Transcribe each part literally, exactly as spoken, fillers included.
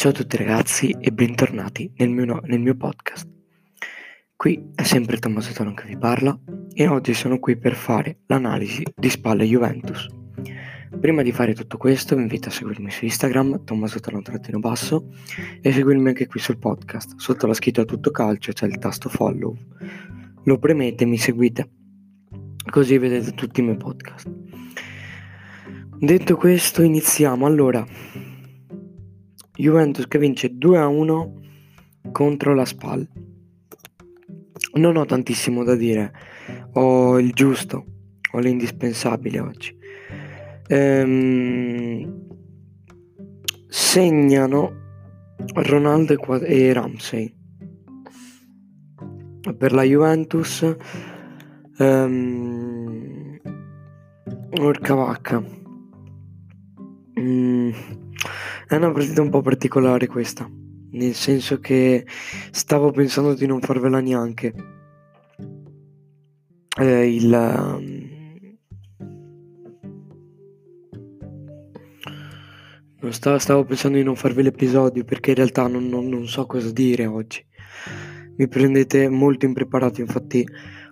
Ciao a tutti ragazzi e bentornati nel mio, no- nel mio podcast. Qui è sempre Tommaso Talon che vi parla e oggi sono qui per fare l'analisi di Spal e Juventus. Prima di fare tutto questo vi invito a seguirmi su Instagram, Tommaso Talon trattino basso, e seguirmi anche qui sul podcast. Sotto la scritta Tutto Calcio c'è il tasto follow. Lo premete e mi seguite, così vedete tutti i miei podcast. Detto questo iniziamo. Allora, Juventus che vince due a uno contro la Spal. Non ho tantissimo da dire, ho il giusto, ho l'indispensabile oggi. Ehm, segnano Ronaldo e, Quad- e Ramsey per la Juventus. Ehm, Urcavacca. Mm. È una partita un po' particolare questa, nel senso che stavo pensando di non farvela neanche. Eh, il non stavo, stavo pensando di non farvi l'episodio perché in realtà non, non, non so cosa dire oggi. Mi prendete molto impreparato, infatti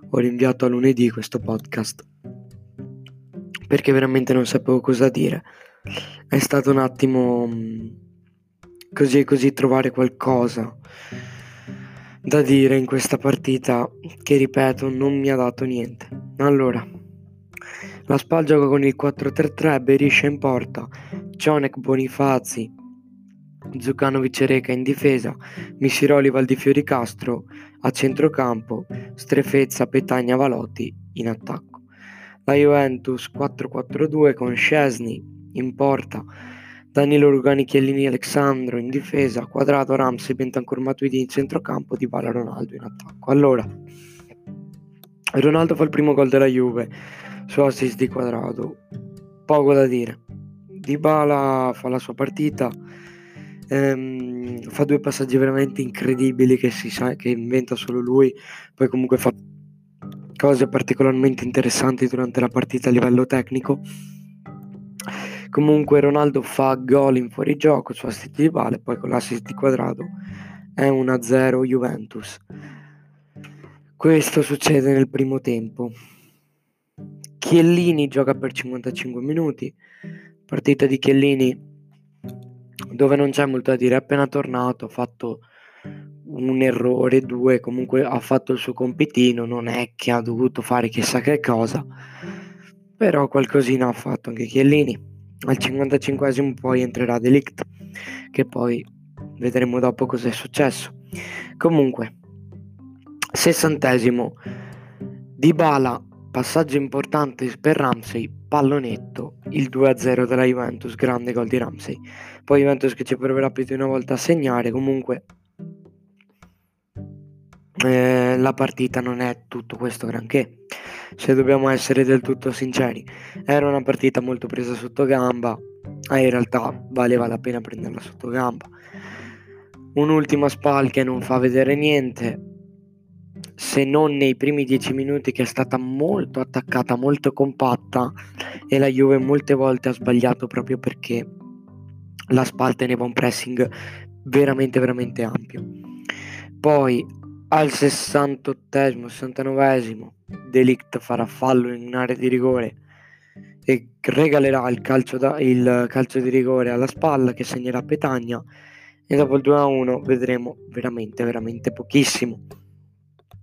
ho rinviato a lunedì questo podcast perché veramente non sapevo cosa dire. È stato un attimo così e così trovare qualcosa da dire in questa partita che, ripeto, non mi ha dato niente. Allora, la Spal gioca con il quattro tre tre, Berisce in porta, Jonek, Bonifazi, Zucanovicereca in difesa, Misiròli, Valdifiori, Castro a centrocampo, Strefezza, Petagna, Valotti in attacco. La Juventus quattro quattro due con Szczesny in porta, Danilo, Rugani, Chiellini, Alex Sandro in difesa, Cuadrado, Ramsey, Bentancur, Matuidi in centrocampo, Di Bala, Ronaldo in attacco. Allora, Ronaldo fa il primo gol della Juve su assist di Cuadrado, poco da dire. Di Bala fa la sua partita, ehm, fa due passaggi veramente incredibili che si sa che inventa solo lui, poi comunque fa cose particolarmente interessanti durante la partita a livello tecnico. Comunque Ronaldo fa gol in fuorigioco su assist di Bale, poi con l'assist di Cuadrado è uno a zero Juventus. Questo succede nel primo tempo. Chiellini gioca per cinquantacinque minuti, partita di Chiellini dove non c'è molto da dire, è appena tornato, ha fatto un errore, due, comunque ha fatto il suo compitino, non è che ha dovuto fare chissà che cosa, però qualcosina ha fatto anche Chiellini. Al cinquantacinquesimo poi entrerà De Ligt, che poi vedremo dopo cosa è successo. Comunque, sessantesimo, Di Bala, passaggio importante per Ramsey, pallonetto, il due a zero della Juventus, grande gol di Ramsey. Poi Juventus che ci proverà più di una volta a segnare. Comunque eh, la partita non è tutto questo granché, se dobbiamo essere del tutto sinceri. Era una partita molto presa sotto gamba e in realtà valeva la pena prenderla sotto gamba. Un'ultima Spal che non fa vedere niente, se non nei primi dieci minuti, che è stata molto attaccata, molto compatta, e la Juve molte volte ha sbagliato proprio perché la Spal teneva un pressing veramente veramente ampio. Poi al sessantottesimo, sessantanovesimo De Ligt farà fallo in un'area di rigore e regalerà il calcio, da, il calcio di rigore alla Spal, che segnerà Petagna, e dopo il due a uno vedremo veramente veramente pochissimo.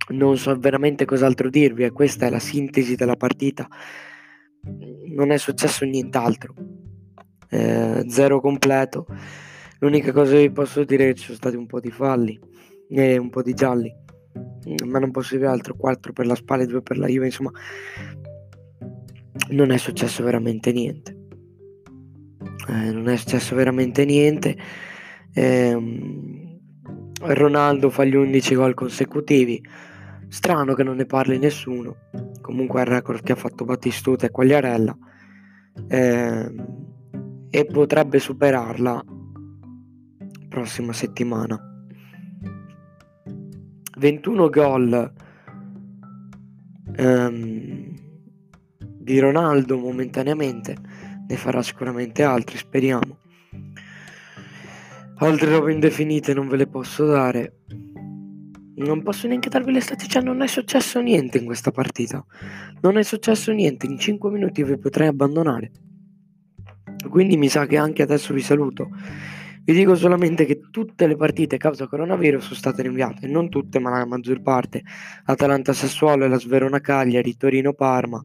Non so veramente cos'altro dirvi, e questa è la sintesi della partita. Non è successo nient'altro, eh, zero completo. L'unica cosa che vi posso dire è che ci sono stati un po' di falli e un po' di gialli, ma non posso dire altro. Quattro per la Spal e due per la Juve, insomma non è successo veramente niente, eh, non è successo veramente niente. eh, Ronaldo fa gli undici gol consecutivi, strano che non ne parli nessuno, comunque è il record che ha fatto Battistuta e Quagliarella, eh, e potrebbe superarla prossima settimana. Ventuno gol um, di Ronaldo momentaneamente, ne farà sicuramente altri, speriamo. Altre robe indefinite non ve le posso dare. Non posso neanche darvi le statistiche, non è successo niente in questa partita. Non è successo niente, in cinque minuti vi potrei abbandonare. Quindi mi sa che anche adesso vi saluto. Vi dico solamente che tutte le partite a causa coronavirus sono state rinviate, non tutte ma la maggior parte. Atalanta-Sassuolo, la Sverona-Cagliari, Torino-Parma,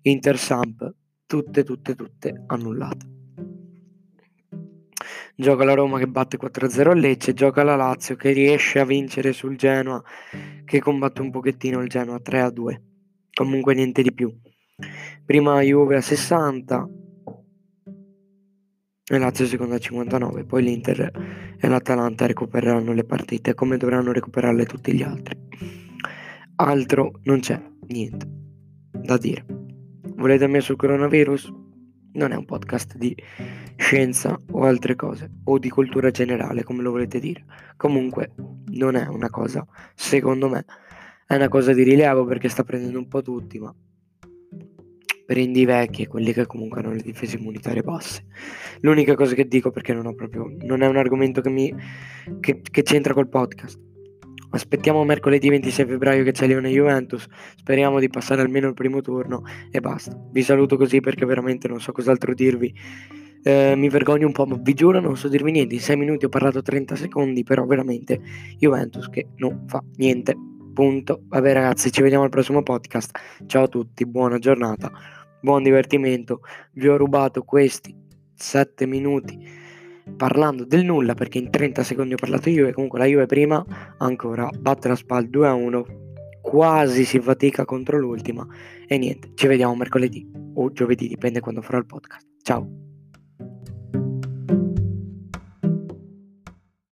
Inter-Samp, tutte tutte tutte annullate. Gioca la Roma che batte quattro a zero al Lecce, gioca la Lazio che riesce a vincere sul Genoa, che combatte un pochettino il Genoa tre a due, comunque niente di più. Prima Juve a sessanta e Lazio seconda a cinquantanove, poi l'Inter e l'Atalanta recupereranno le partite come dovranno recuperarle tutti gli altri. Altro non c'è, niente da dire. Volete me sul coronavirus? Non è un podcast di scienza o altre cose, o di cultura generale, come lo volete dire. Comunque non è una cosa, secondo me, è una cosa di rilievo perché sta prendendo un po' tutti, ma prendi i vecchi e quelli che comunque hanno le difese immunitarie basse. L'unica cosa che dico, perché non ho proprio, non è un argomento che mi che, che c'entra col podcast. Aspettiamo mercoledì ventisei febbraio che c'è Lione Juventus, speriamo di passare almeno il primo turno e basta. Vi saluto così perché veramente non so cos'altro dirvi, eh, mi vergogno un po' ma vi giuro non so dirvi niente. In sei minuti ho parlato trenta secondi, però veramente Juventus che non fa niente, punto. Vabbè ragazzi, ci vediamo al prossimo podcast, ciao a tutti, buona giornata, buon divertimento. Vi ho rubato questi sette minuti parlando del nulla perché in trenta secondi ho parlato io, e comunque la Juve prima ancora batte la Spal due a uno, quasi si fatica contro l'ultima, e niente, ci vediamo mercoledì o giovedì, dipende quando farò il podcast. Ciao.